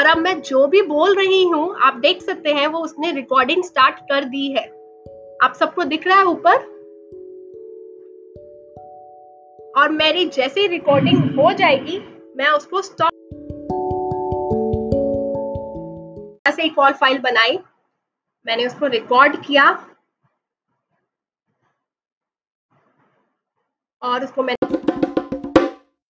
और अब मैं जो भी बोल रही हूँ आप देख सकते हैं, वो उसने रिकॉर्डिंग स्टार्ट कर दी है। आप सबको दिख रहा है ऊपर। और मेरी जैसे रिकॉर्डिंग हो जाएगी मैं उसको स्टॉप, ऐसे एक और फाइल बनाई, मैंने उसको रिकॉर्ड किया और उसको मैंने